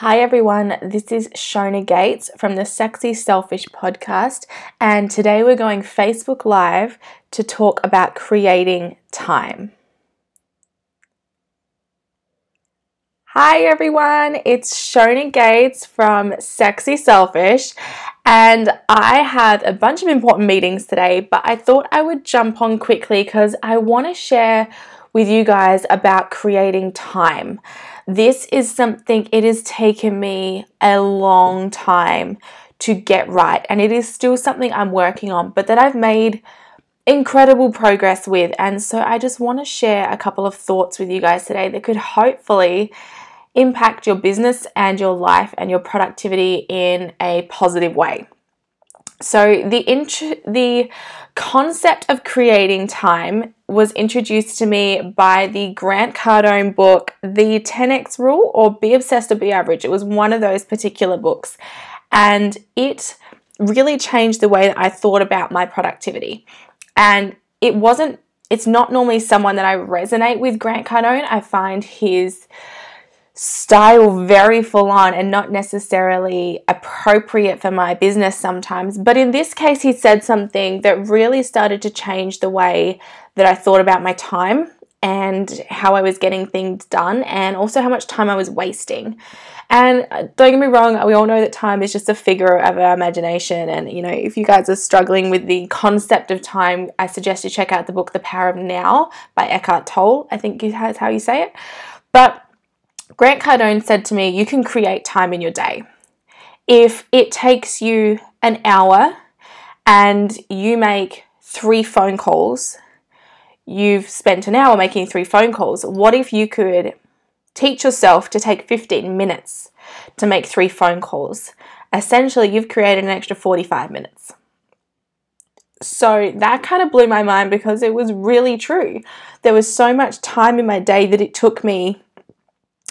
Hi everyone, this is Shona Gates from the Sexy Selfish podcast, and today we're going Facebook Live to talk about creating time. Hi everyone, it's Shona Gates from Sexy Selfish, and I had a bunch of important meetings today, but I thought I would jump on quickly because I want to share with you guys about creating time. This is something it has taken me a long time to get right, and it is still something I'm working on, but that I've made incredible progress with. And so I just want to share a couple of thoughts with you guys today that could hopefully impact your business and your life and your productivity in a positive way. So the concept of creating time was introduced to me by the Grant Cardone book, The 10X Rule or Be Obsessed or Be Average. It was one of those particular books, and it really changed the way that I thought about my productivity. And it's not normally someone that I resonate with, Grant Cardone. I find his style very full on and not necessarily appropriate for my business sometimes. But in this case, he said something that really started to change the way that I thought about my time and how I was getting things done, and also how much time I was wasting. And don't get me wrong, we all know that time is just a figure of our imagination. And you know, if you guys are struggling with the concept of time, I suggest you check out the book The Power of Now by Eckhart Tolle. I think that's how you say it. But Grant Cardone said to me, you can create time in your day. If it takes you an hour and you make 3 phone calls, you've spent an hour making 3 phone calls. What if you could teach yourself to take 15 minutes to make 3 phone calls? Essentially, you've created an extra 45 minutes. So that kind of blew my mind because it was really true. There was so much time in my day that it took me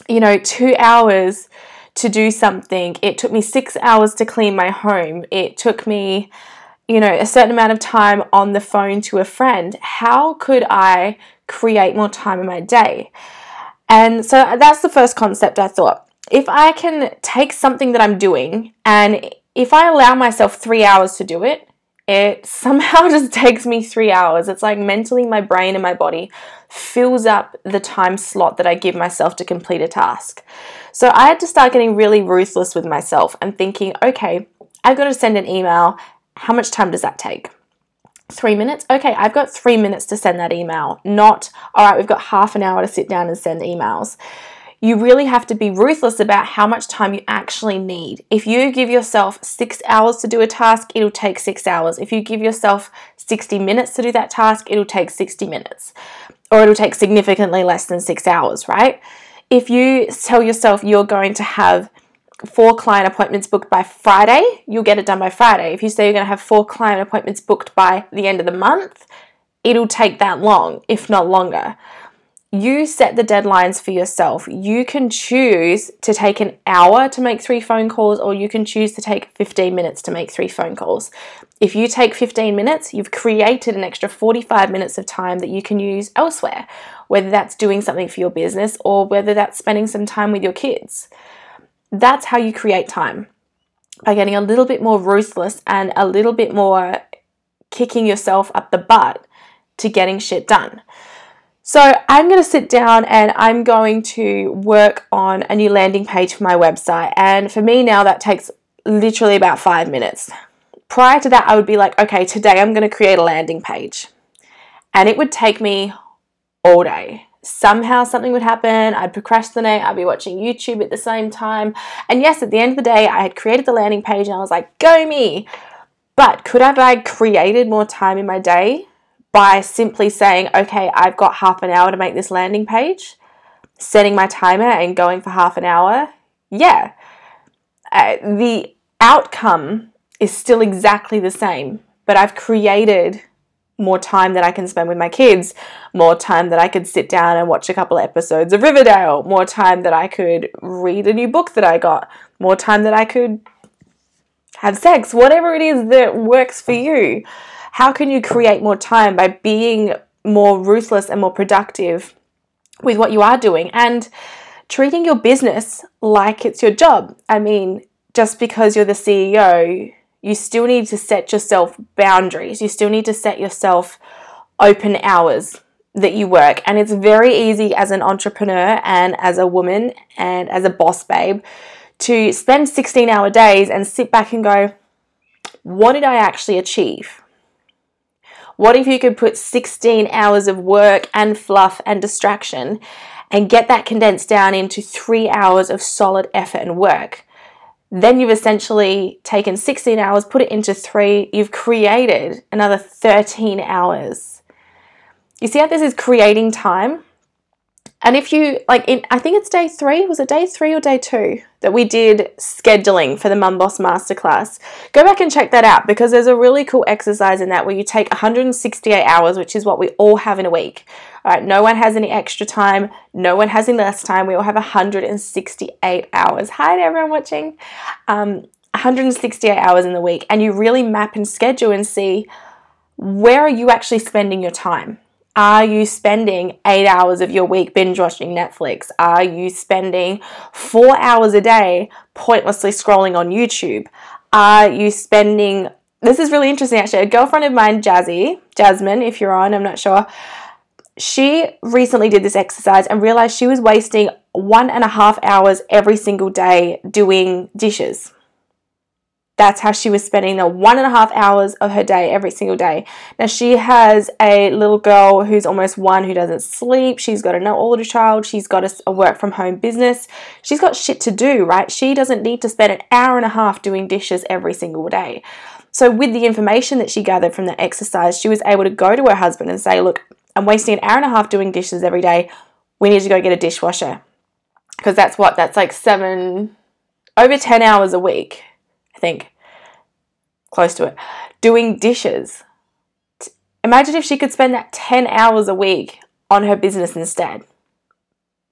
2 hours to do something. It took me 6 hours to clean my home. It took me, a certain amount of time on the phone to a friend. How could I create more time in my day? And so that's the first concept I thought. If I can take something that I'm doing, and if I allow myself 3 hours to do it, it somehow just takes me 3 hours. It's like mentally my brain and my body fills up the time slot that I give myself to complete a task. So I had to start getting really ruthless with myself and thinking, okay, I've got to send an email. How much time does that take? 3 minutes? Okay, I've got 3 minutes to send that email. Not, all right, we've got half an hour to sit down and send emails. You really have to be ruthless about how much time you actually need. If you give yourself 6 hours to do a task, it'll take 6 hours. If you give yourself 60 minutes to do that task, it'll take 60 minutes. Or it'll take significantly less than 6 hours, right? If you tell yourself you're going to have 4 client appointments booked by Friday, you'll get it done by Friday. If you say you're going to have 4 client appointments booked by the end of the month, it'll take that long, if not longer. You set the deadlines for yourself. You can choose to take an hour to make 3 phone calls, or you can choose to take 15 minutes to make 3 phone calls. If you take 15 minutes, you've created an extra 45 minutes of time that you can use elsewhere, whether that's doing something for your business or whether that's spending some time with your kids. That's how you create time, by getting a little bit more ruthless and a little bit more kicking yourself up the butt to getting shit done. So I'm going to sit down and I'm going to work on a new landing page for my website. And for me now, that takes literally about 5 minutes. Prior to that, I would be like, okay, today I'm going to create a landing page. And it would take me all day. Somehow something would happen. I'd procrastinate. I'd be watching YouTube at the same time. And yes, at the end of the day, I had created the landing page and I was like, go me. But could I have created more time in my day by simply saying, okay, I've got half an hour to make this landing page, setting my timer and going for half an hour? Yeah. The outcome is still exactly the same, but I've created more time that I can spend with my kids, more time that I could sit down and watch a couple of episodes of Riverdale, more time that I could read a new book that I got, more time that I could have sex, whatever it is that works for you. How can you create more time by being more ruthless and more productive with what you are doing? And treating your business like it's your job. I mean, just because you're the CEO, you still need to set yourself boundaries. You still need to set yourself open hours that you work. And it's very easy as an entrepreneur and as a woman and as a boss babe to spend 16-hour days and sit back and go, what did I actually achieve? What if you could put 16 hours of work and fluff and distraction and get that condensed down into 3 hours of solid effort and work? Then you've essentially taken 16 hours, put it into 3, you've created another 13 hours. You see how this is creating time? And if you, I think it's day 3, was it day 3 or day 2 that we did scheduling for the Mumboss Masterclass? Go back and check that out, because there's a really cool exercise in that where you take 168 hours, which is what we all have in a week. All right, no one has any extra time. No one has any less time. We all have 168 hours. Hi to everyone watching. 168 hours in the week. And you really map and schedule and see, where are you actually spending your time? Are you spending 8 hours of your week binge watching Netflix? Are you spending 4 hours a day pointlessly scrolling on YouTube? Are you spending, this is really interesting actually, a girlfriend of mine, Jasmine, if you're on, I'm not sure, she recently did this exercise and realized she was wasting 1.5 hours every single day doing dishes. That's how she was spending the 1.5 hours of her day every single day. Now, she has a little girl who's almost 1 who doesn't sleep. She's got an older child. She's got a work-from-home business. She's got shit to do, right? She doesn't need to spend 1.5 hours doing dishes every single day. So with the information that she gathered from the exercise, she was able to go to her husband and say, look, I'm wasting 1.5 hours doing dishes every day. We need to go get a dishwasher, because that's like over 10 hours a week. I think, close to it, doing dishes. Imagine if she could spend that 10 hours a week on her business instead.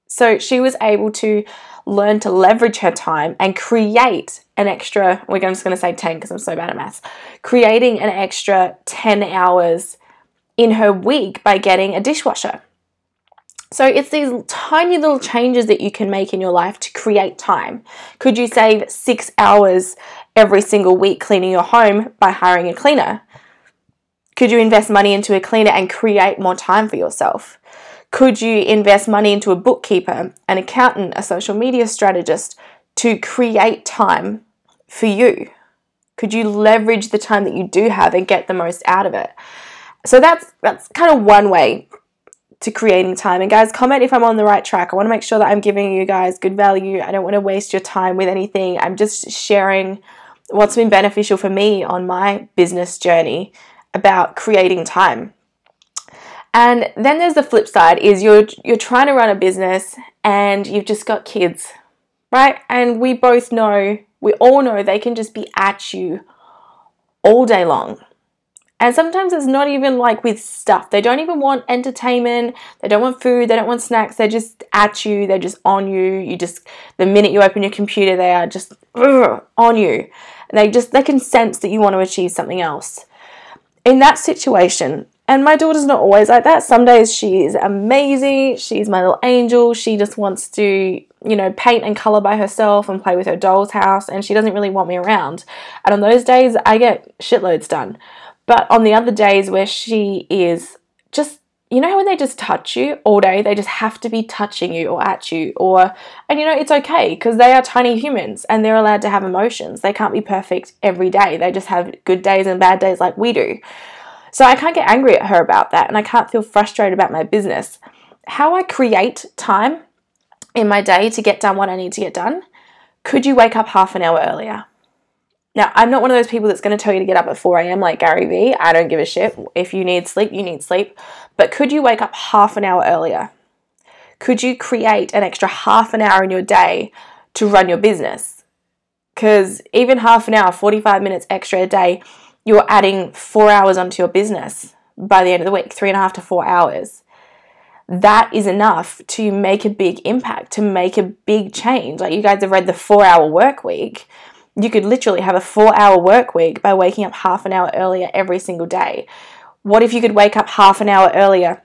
So she was able to learn to leverage her time and create an extra, we're just going to say 10 because I'm so bad at maths, creating an extra 10 hours in her week by getting a dishwasher. So it's these tiny little changes that you can make in your life to create time. Could you save 6 hours every single week cleaning your home by hiring a cleaner? Could you invest money into a cleaner and create more time for yourself? Could you invest money into a bookkeeper, an accountant, a social media strategist to create time for you? Could you leverage the time that you do have and get the most out of it? So that's kind of one way to creating time. And guys, comment if I'm on the right track. I want to make sure that I'm giving you guys good value. I don't want to waste your time with anything. I'm just sharing what's been beneficial for me on my business journey about creating time. And then there's the flip side is you're trying to run a business and you've just got kids, right? And we all know they can just be at you all day long. And sometimes it's not even like with stuff. They don't even want entertainment. They don't want food. They don't want snacks. They're just at you. They're just on you. You just, the minute you open your computer, they are just on you. And they can sense that you want to achieve something else. In that situation, and my daughter's not always like that. Some days she is amazing. She's my little angel. She just wants to, paint and color by herself and play with her doll's house. And she doesn't really want me around. And on those days, I get shitloads done. But on the other days where she is just, when they just touch you all day, they just have to be touching you or at you and it's okay because they are tiny humans and they're allowed to have emotions. They can't be perfect every day. They just have good days and bad days like we do. So I can't get angry at her about that and I can't feel frustrated about my business. How I create time in my day to get done what I need to get done, could you wake up half an hour earlier? Now, I'm not one of those people that's going to tell you to get up at 4 a.m. like Gary Vee. I don't give a shit. If you need sleep, you need sleep. But could you wake up half an hour earlier? Could you create an extra half an hour in your day to run your business? Because even half an hour, 45 minutes extra a day, you're adding 4 hours onto your business by the end of the week, 3.5 to 4 hours. That is enough to make a big impact, to make a big change. Like you guys have read The Four-Hour Work Week. You could literally have a 4-hour work week by waking up half an hour earlier every single day. What if you could wake up half an hour earlier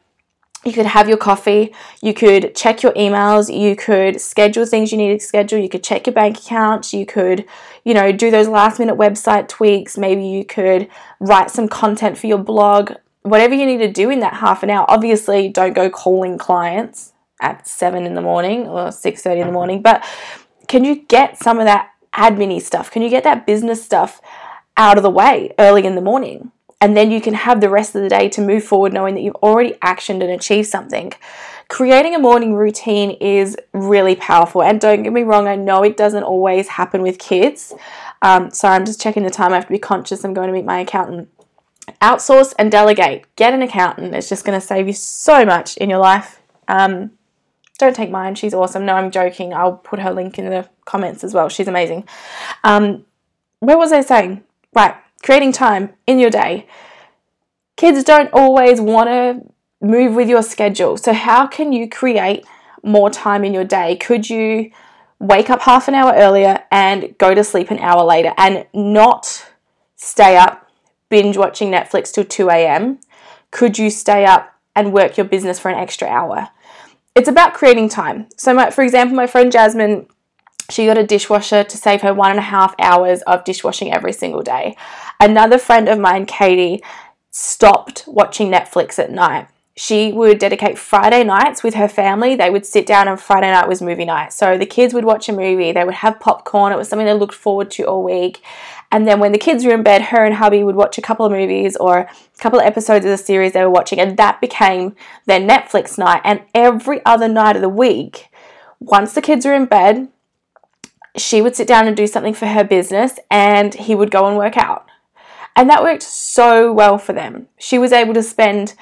You could have your coffee, you could check your emails, you could schedule things you need to schedule, you could check your bank accounts, you could, you know, do those last minute website tweaks, maybe you could write some content for your blog, whatever you need to do in that half an hour. Obviously, don't go calling clients at 7 in the morning or 6:30 in the morning, but can you get some of that admin-y stuff? Can you get that business stuff out of the way early in the morning? And then you can have the rest of the day to move forward knowing that you've already actioned and achieved something. Creating a morning routine is really powerful. And don't get me wrong, I know it doesn't always happen with kids. Sorry, I'm just checking the time. I have to be conscious. I'm going to meet my accountant. Outsource and delegate. Get an accountant. It's just going to save you so much in your life. Don't take mine. She's awesome. No, I'm joking. I'll put her link in the comments as well. She's amazing. Where was I saying? Right. Creating time in your day. Kids don't always want to move with your schedule. So how can you create more time in your day? Could you wake up half an hour earlier and go to sleep an hour later and not stay up binge watching Netflix till 2 a.m.? Could you stay up and work your business for an extra hour? It's about creating time. So for example, my friend Jasmine, she got a dishwasher to save her 1.5 hours of dishwashing every single day. Another friend of mine, Katie, stopped watching Netflix at night. She would dedicate Friday nights with her family. They would sit down and Friday night was movie night. So the kids would watch a movie. They would have popcorn. It was something they looked forward to all week. And then when the kids were in bed, her and hubby would watch a couple of movies or a couple of episodes of the series they were watching. And that became their Netflix night. And every other night of the week, once the kids were in bed, she would sit down and do something for her business and he would go and work out. And that worked so well for them. She was able to spend,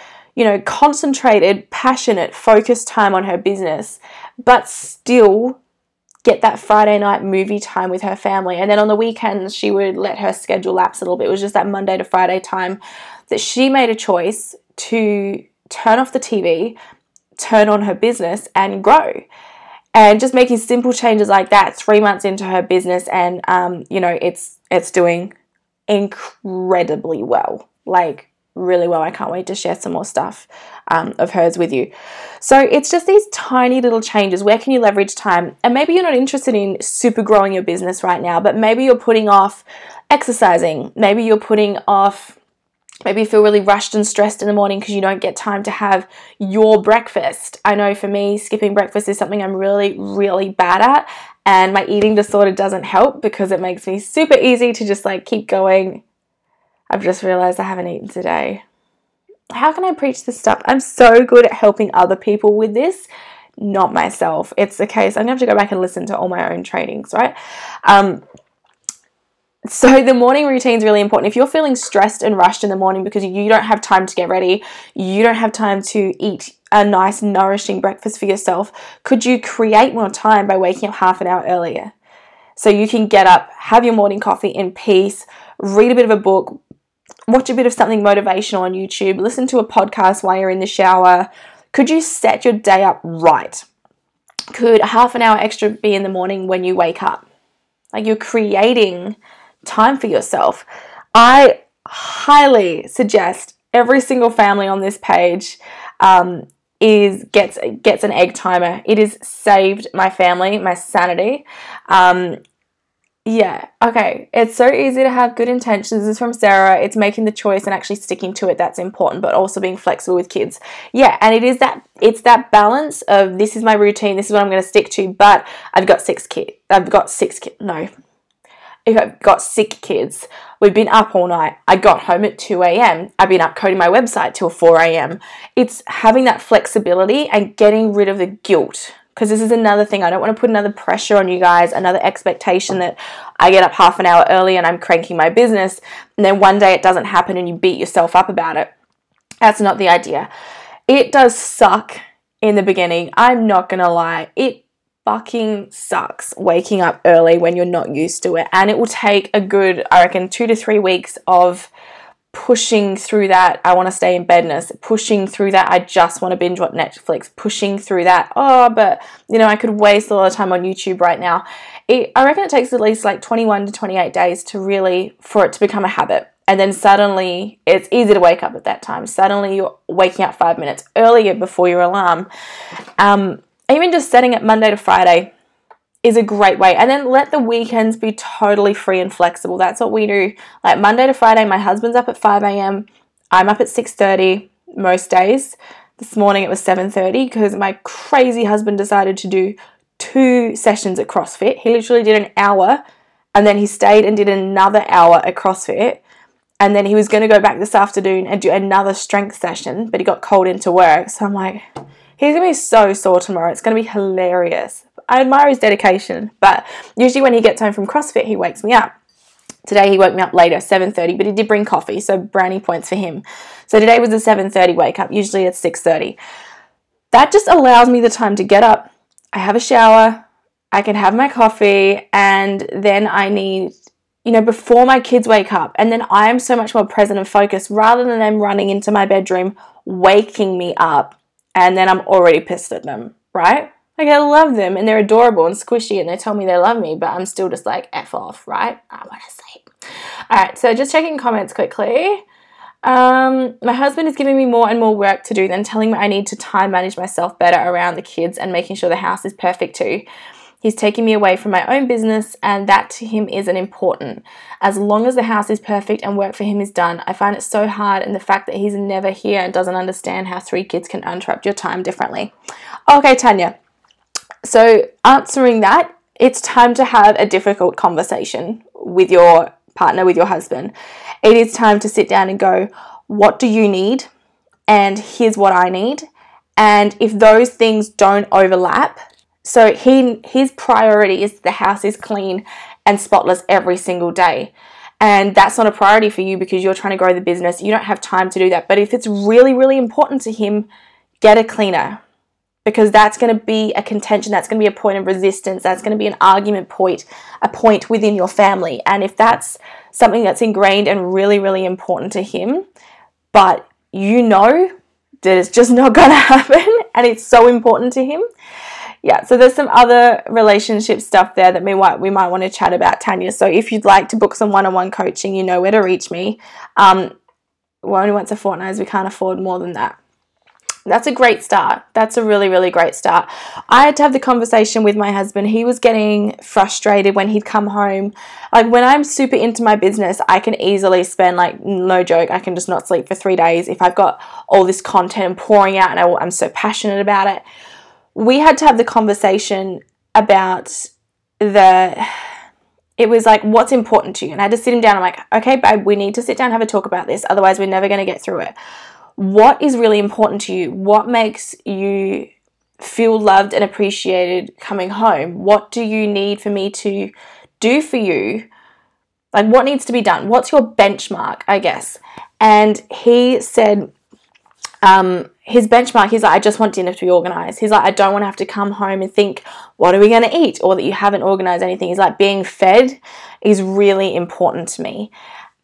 concentrated, passionate, focused time on her business, but still get that Friday night movie time with her family. And then on the weekends, she would let her schedule lapse a little bit. It was just that Monday to Friday time that she made a choice to turn off the TV, turn on her business and grow. And just making simple changes like that 3 months into her business and, it's doing incredibly well, like really well. I can't wait to share some more stuff of hers with you. So it's just these tiny little changes. Where can you leverage time? And maybe you're not interested in super growing your business right now, but maybe you're putting off exercising. Maybe you feel really rushed and stressed in the morning because you don't get time to have your breakfast. I know for me, skipping breakfast is something I'm really, really bad at. And my eating disorder doesn't help because it makes me super easy to just keep going. I've just realized I haven't eaten today. How can I preach this stuff? I'm so good at helping other people with this, not myself. It's the case. I'm going to have to go back and listen to all my own trainings, right? So the morning routine is really important. If you're feeling stressed and rushed in the morning because you don't have time to get ready, you don't have time to eat a nice, nourishing breakfast for yourself, could you create more time by waking up half an hour earlier? So you can get up, have your morning coffee in peace, read a bit of a book, watch a bit of something motivational on YouTube, listen to a podcast while you're in the shower. Could you set your day up right? Could half an hour extra be in the morning when you wake up? You're creating time for yourself. I highly suggest every single family on this page gets an egg timer. It has saved my family, my sanity. Okay. It's so easy to have good intentions. This is from Sarah. It's making the choice and actually sticking to it that's important, but also being flexible with kids. Yeah, and it's that balance of this is my routine, this is what I'm going to stick to, but I've got sick kids. We've been up all night. I got home at 2 a.m. I've been up coding my website till 4 a.m. It's having that flexibility and getting rid of the guilt, because this is another thing. I don't want to put another pressure on you guys, another expectation that I get up half an hour early and I'm cranking my business and then one day it doesn't happen and you beat yourself up about it. That's not the idea. It does suck in the beginning. I'm not going to lie. It fucking sucks waking up early when you're not used to it, and it will take a good, I reckon, 2 to 3 weeks of pushing through that I want to stay in bedness, pushing through that I just want to binge watch Netflix, pushing through that I could waste a lot of time on YouTube right now. I reckon it takes at least 21 to 28 days for it to become a habit. And then suddenly it's easy to wake up at that time. Suddenly you're waking up 5 minutes earlier before your alarm. Even just setting it Monday to Friday is a great way. And then let the weekends be totally free and flexible. That's what we do. Like Monday to Friday, my husband's up at 5 a.m. I'm up at 6:30 most days. This morning it was 7:30 because my crazy husband decided to do 2 sessions at CrossFit. He literally did an hour and then he stayed and did another hour at CrossFit. And then he was going to go back this afternoon and do another strength session, but he got called into work. So I'm like, he's going to be so sore tomorrow. It's going to be hilarious. I admire his dedication, but usually when he gets home from CrossFit, he wakes me up. Today he woke me up later, 7:30, but he did bring coffee, so brownie points for him. So today was a 7:30 wake up. Usually it's 6:30. That just allows me the time to get up. I have a shower. I can have my coffee, and then I need... before my kids wake up, and then I am so much more present and focused rather than them running into my bedroom, waking me up, and then I'm already pissed at them, right? Like, I love them, and they're adorable and squishy, and they tell me they love me, but I'm still just like, F off, right? I want to sleep. All right, so just checking comments quickly. My husband is giving me more and more work to do than telling me I need to time manage myself better around the kids and making sure the house is perfect too. He's taking me away from my own business, and that to him isn't important. As long as the house is perfect and work for him is done, I find it so hard, and the fact that he's never here and doesn't understand how 3 kids can interrupt your time differently. Okay, Tanya. So answering that, it's time to have a difficult conversation with your partner, with your husband. It is time to sit down and go, what do you need? And here's what I need. And if those things don't overlap, so his priority is the house is clean and spotless every single day. And that's not a priority for you because you're trying to grow the business. You don't have time to do that. But if it's really, really important to him, get a cleaner, because that's going to be a contention. That's going to be a point of resistance. That's going to be an argument point, a point within your family. And if that's something that's ingrained and really, really important to him, but you know that it's just not going to happen and it's so important to him. Yeah, so there's some other relationship stuff there that we might want to chat about, Tanya. So if you'd like to book some one-on-one coaching, you know where to reach me. We're only once a fortnight, as we can't afford more than that. That's a great start. That's a really, really great start. I had to have the conversation with my husband. He was getting frustrated when he'd come home. Like, when I'm super into my business, I can easily spend, like, no joke, I can just not sleep for 3 days if I've got all this content pouring out and I'm so passionate about it. We had to have the conversation about it was like, what's important to you? And I had to sit him down. I'm like, okay, babe, we need to sit down and have a talk about this. Otherwise, we're never going to get through it. What is really important to you? What makes you feel loved and appreciated coming home? What do you need for me to do for you? Like, what needs to be done? What's your benchmark, I guess? And he said, his benchmark, he's like, I just want dinner to be organized. He's like, I don't want to have to come home and think, what are we going to eat? Or that you haven't organized anything. He's like, being fed is really important to me.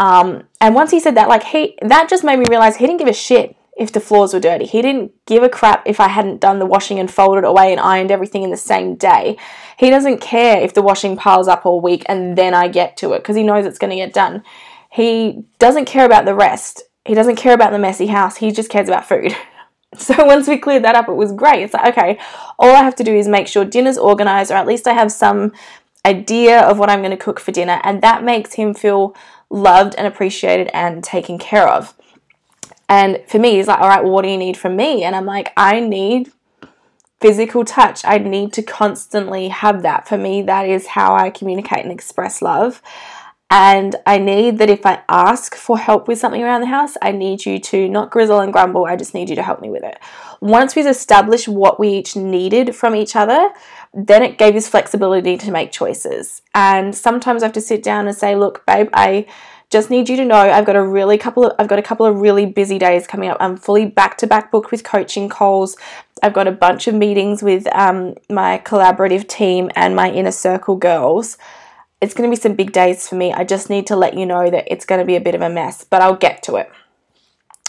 And once he said that, like, that just made me realize he didn't give a shit if the floors were dirty. He didn't give a crap if I hadn't done the washing and folded away and ironed everything in the same day. He doesn't care if the washing piles up all week and then I get to it, because he knows it's going to get done. He doesn't care about the rest. He doesn't care about the messy house. He just cares about food. So once we cleared that up, it was great. It's like, okay, all I have to do is make sure dinner's organized, or at least I have some idea of what I'm going to cook for dinner. And that makes him feel loved and appreciated and taken care of. And for me, he's like, all right, well, what do you need from me? And I'm like, I need physical touch. I need to constantly have that. For me, that is how I communicate and express love. And I need that if I ask for help with something around the house, I need you to not grizzle and grumble. I just need you to help me with it. Once we've established what we each needed from each other, then it gave us flexibility to make choices. And sometimes I have to sit down and say, look, babe, I just need you to know I've got a couple of really busy days coming up. I'm fully back-to-back booked with coaching calls. I've got a bunch of meetings with my collaborative team and my inner circle girls. It's going to be some big days for me. I just need to let you know that it's going to be a bit of a mess, but I'll get to it.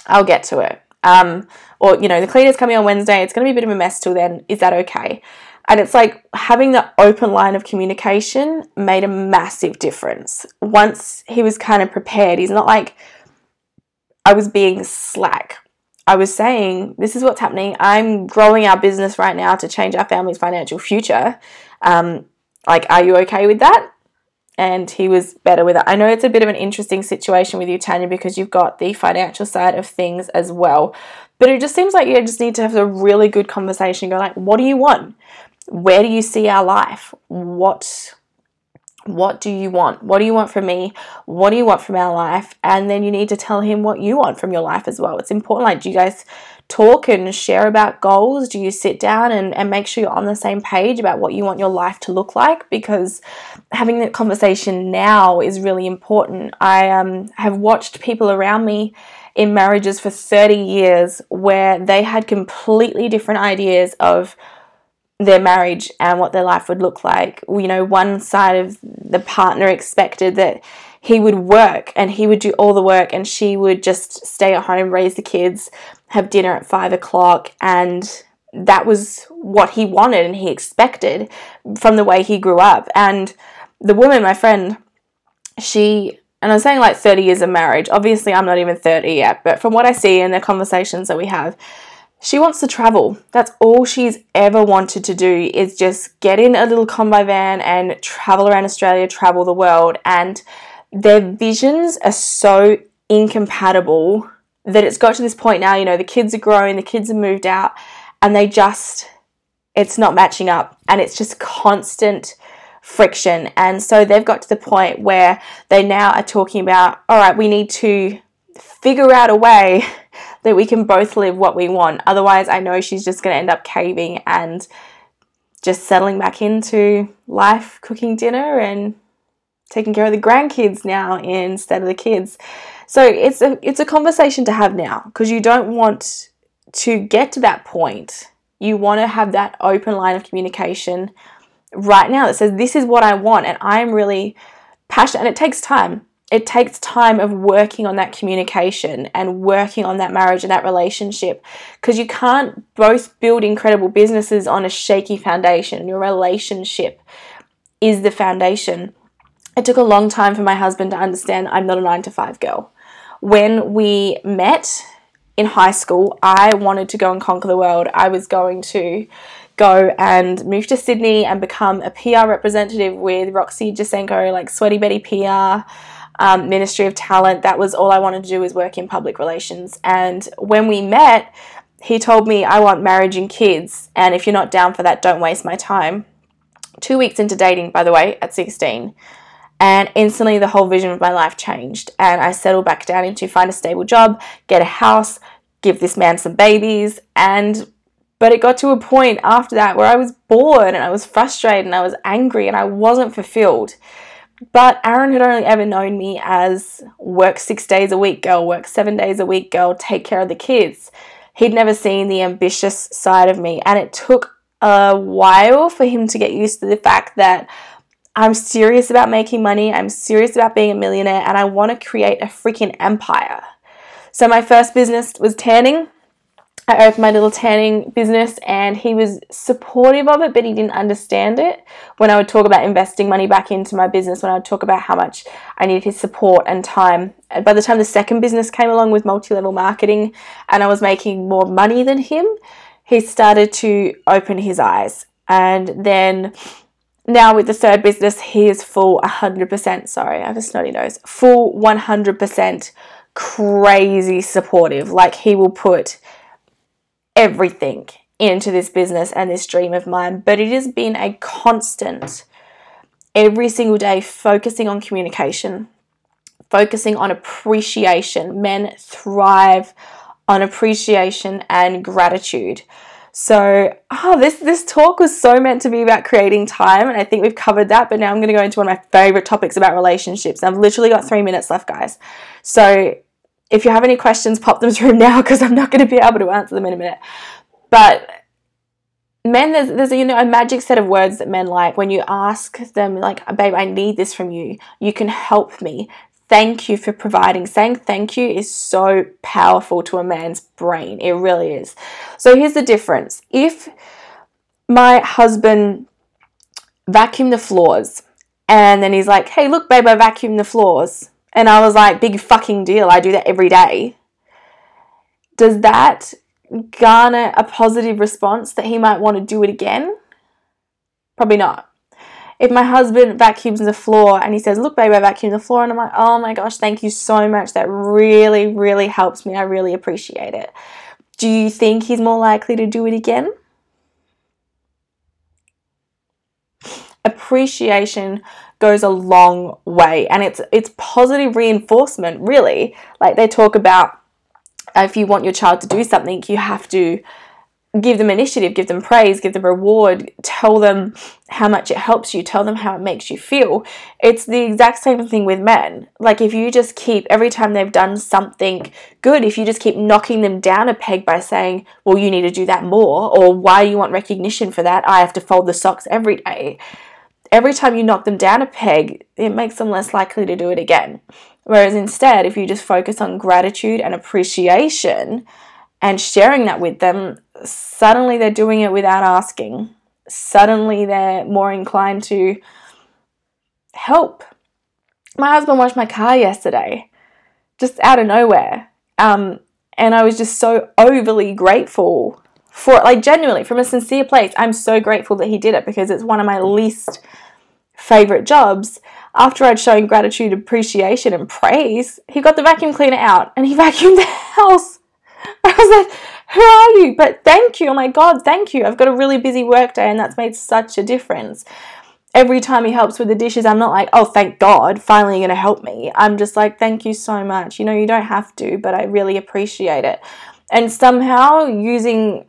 The cleaner's coming on Wednesday. It's going to be a bit of a mess till then. Is that okay? And it's like having the open line of communication made a massive difference. Once he was kind of prepared, he's not like, I was being slack. I was saying, this is what's happening. I'm growing our business right now to change our family's financial future. Are you okay with that? And he was better with it. I know it's a bit of an interesting situation with you, Tanya, because you've got the financial side of things as well. But it just seems like you just need to have a really good conversation. Go like, what do you want? Where do you see our life? What do you want? What do you want from me? What do you want from our life? And then you need to tell him what you want from your life as well. It's important. Like, do you guys talk and share about goals? Do you sit down and make sure you're on the same page about what you want your life to look like? Because having that conversation now is really important. I have watched people around me in marriages for 30 years where they had completely different ideas of their marriage and what their life would look like. You know, one side of the partner expected that he would work and he would do all the work and she would just stay at home, raise the kids, have dinner at 5 o'clock, and that was what he wanted and he expected from the way he grew up. And the woman, my friend, she, and I'm saying like 30 years of marriage, obviously I'm not even 30 yet, but from what I see in the conversations that we have, she wants to travel. That's all she's ever wanted to do, is just get in a little combi van and travel around Australia, travel the world. And their visions are so incompatible that it's got to this point now, you know, the kids are growing, the kids have moved out, and they just, it's not matching up. And it's just constant friction. And so they've got to the point where they now are talking about, all right, we need to figure out a way that we can both live what we want. Otherwise, I know she's just going to end up caving and just settling back into life, cooking dinner and taking care of the grandkids now instead of the kids. So it's a conversation to have now, because you don't want to get to that point. You want to have that open line of communication right now that says, this is what I want and I'm really passionate. And it takes time. It takes time of working on that communication and working on that marriage and that relationship, because you can't both build incredible businesses on a shaky foundation. Your relationship is the foundation. It took a long time for my husband to understand I'm not a 9-to-5 girl. When we met in high school, I wanted to go and conquer the world. I was going to go and move to Sydney and become a PR representative with Roxy Jasenko, like Sweaty Betty PR. Ministry of Talent. That was all I wanted to do, was work in public relations. And when we met, he told me, I want marriage and kids, and if you're not down for that, don't waste my time. 2 weeks into dating, by the way, at 16, and instantly the whole vision of my life changed, and I settled back down into find a stable job, get a house, give this man some babies. And but it got to a point after that where I was bored and I was frustrated and I was angry and I wasn't fulfilled. But Aaron had only ever known me as work 6 days a week girl, work 7 days a week girl, take care of the kids. He'd never seen the ambitious side of me. And it took a while for him to get used to the fact that I'm serious about making money, I'm serious about being a millionaire, and I want to create a freaking empire. So my first business was tanning. I opened my little tanning business, and he was supportive of it, but he didn't understand it. When I would talk about investing money back into my business, when I would talk about how much I needed his support and time. And by the time the second business came along with multi-level marketing and I was making more money than him, he started to open his eyes. And then now with the third business, he is full 100%. Sorry, I have a snotty nose. Full 100% crazy supportive. Like, he will put everything into this business and this dream of mine. But it has been a constant, every single day, focusing on communication, focusing on appreciation. Men thrive on appreciation and gratitude. So this talk was so meant to be about creating time, and I think we've covered that, but now I'm going to go into one of my favorite topics about relationships. I've literally got 3 minutes left, guys. So if you have any questions, pop them through now, because I'm not going to be able to answer them in a minute. But men, there's a magic set of words that men like. When you ask them, like, babe, I need this from you. You can help me. Thank you for providing. Saying thank you is so powerful to a man's brain. It really is. So here's the difference. If my husband vacuumed the floors. And then he's like, hey, look, babe, I vacuumed the floors. And I was like, big fucking deal. I do that every day. Does that garner a positive response that he might want to do it again? Probably not. If my husband vacuums the floor and he says, look, babe, I vacuumed the floor. And I'm like, oh my gosh, thank you so much. That really, really helps me. I really appreciate it. Do you think he's more likely to do it again? Appreciation goes a long way, and it's positive reinforcement, really. Like they talk about if you want your child to do something, you have to give them initiative, give them praise, give them reward, tell them how much it helps you, tell them how it makes you feel. It's the exact same thing with men. Like if you just keep, every time they've done something good, if you just keep knocking them down a peg by saying, well, you need to do that more, or why you want recognition for that, I have to fold the socks every day. Every time you knock them down a peg, it makes them less likely to do it again. Whereas instead, if you just focus on gratitude and appreciation and sharing that with them, suddenly they're doing it without asking. Suddenly they're more inclined to help. My husband washed my car yesterday, just out of nowhere. And I was just so overly grateful for it, like genuinely, from a sincere place. I'm so grateful that he did it because it's one of my least favorite jobs. After I'd shown gratitude, appreciation, and praise, he got the vacuum cleaner out and he vacuumed the house. I was like, who are you? But thank you. Oh my God, thank you. I've got a really busy work day and that's made such a difference. Every time he helps with the dishes, I'm not like, oh, thank God, finally you're going to help me. I'm just like, thank you so much. You know, you don't have to, but I really appreciate it. And somehow using...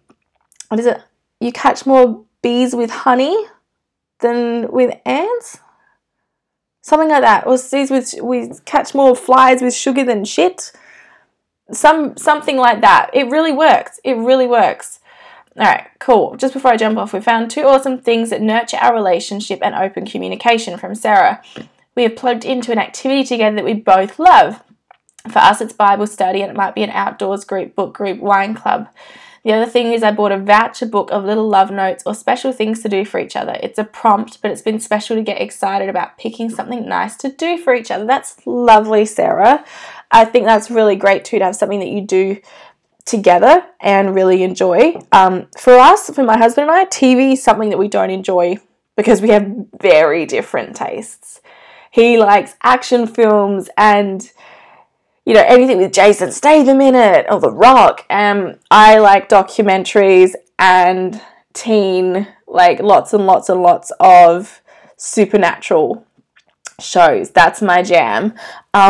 what is it? You catch more bees with honey than with ants? Something like that. Or we catch more flies with sugar than shit. Something like that. It really works. It really works. All right, cool. Just before I jump off, we found two awesome things that nurture our relationship and open communication from Sarah. We have plugged into an activity together that we both love. For us, it's Bible study, and it might be an outdoors group, book group, wine club. The other thing is I bought a voucher book of little love notes or special things to do for each other. It's a prompt, but it's been special to get excited about picking something nice to do for each other. That's lovely, Sarah. I think that's really great too, to have something that you do together and really enjoy. For us, for my husband and I, TV is something that we don't enjoy because we have very different tastes. He likes action films and... you know, anything with Jason Statham in it or The Rock. I like documentaries and teen, like lots and lots and lots of supernatural shows. That's my jam. We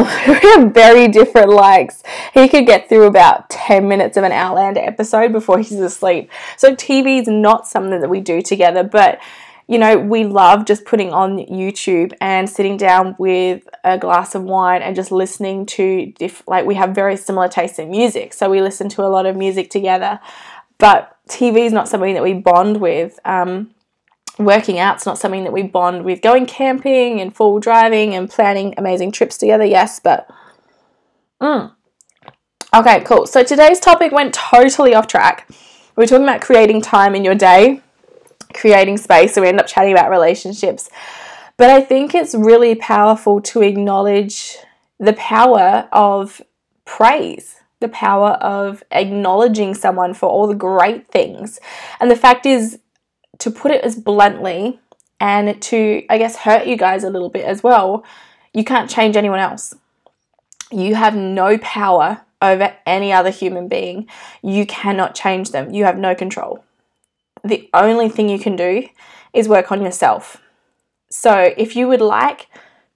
have very different likes. He could get through about 10 minutes of an Outlander episode before he's asleep. So TV is not something that we do together, but you know, we love just putting on YouTube and sitting down with a glass of wine and just listening to, we have very similar tastes in music. So we listen to a lot of music together, but TV is not something that we bond with. Working out's not something that we bond with. Going camping and four-wheel driving and planning amazing trips together, yes, but... Okay, cool. So today's topic went totally off track. We're talking about creating time in your day, creating space, so we end up chatting about relationships. But I think it's really powerful to acknowledge the power of praise, the power of acknowledging someone for all the great things. And the fact is, to put it as bluntly and to, I guess, hurt you guys a little bit as well, you can't change anyone else. You have no power over any other human being. You cannot change them. You have no control. The only thing you can do is work on yourself. So if you would like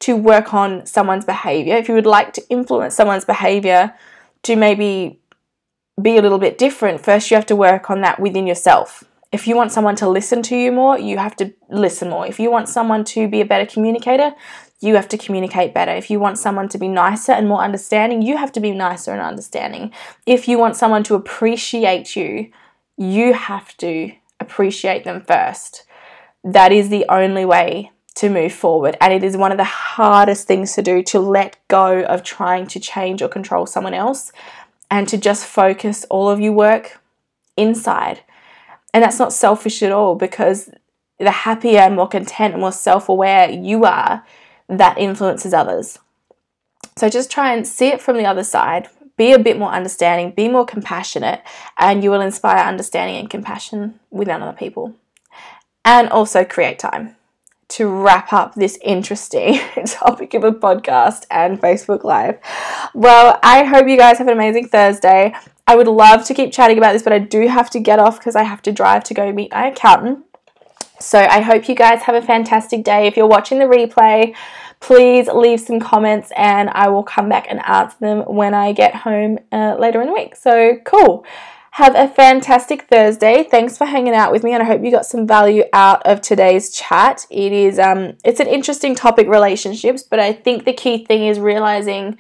to work on someone's behavior, if you would like to influence someone's behavior to maybe be a little bit different, first you have to work on that within yourself. If you want someone to listen to you more, you have to listen more. If you want someone to be a better communicator, you have to communicate better. If you want someone to be nicer and more understanding, you have to be nicer and understanding. If you want someone to appreciate you, you have to appreciate them first. That is the only way to move forward, and it is one of the hardest things to do, to let go of trying to change or control someone else and to just focus all of your work inside. And that's not selfish at all, because the happier and more content and more self-aware you are, that influences others. So just try and see it from the other side. Be a bit more understanding, be more compassionate, and you will inspire understanding and compassion within other people. And also create time. To wrap up this interesting topic of a podcast and Facebook Live. Well, I hope you guys have an amazing Thursday. I would love to keep chatting about this, but I do have to get off because I have to drive to go meet my accountant. So I hope you guys have a fantastic day. If you're watching the replay, please leave some comments and I will come back and answer them when I get home later in the week. So cool. Have a fantastic Thursday. Thanks for hanging out with me, and I hope you got some value out of today's chat. It is it's an interesting topic, relationships, but I think the key thing is realizing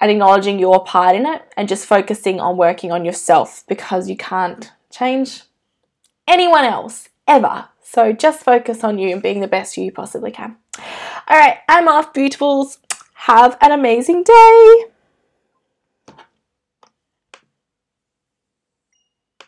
and acknowledging your part in it and just focusing on working on yourself, because you can't change anyone else ever. So just focus on you and being the best you possibly can. All right, I'm off, beautifuls. Have an amazing day.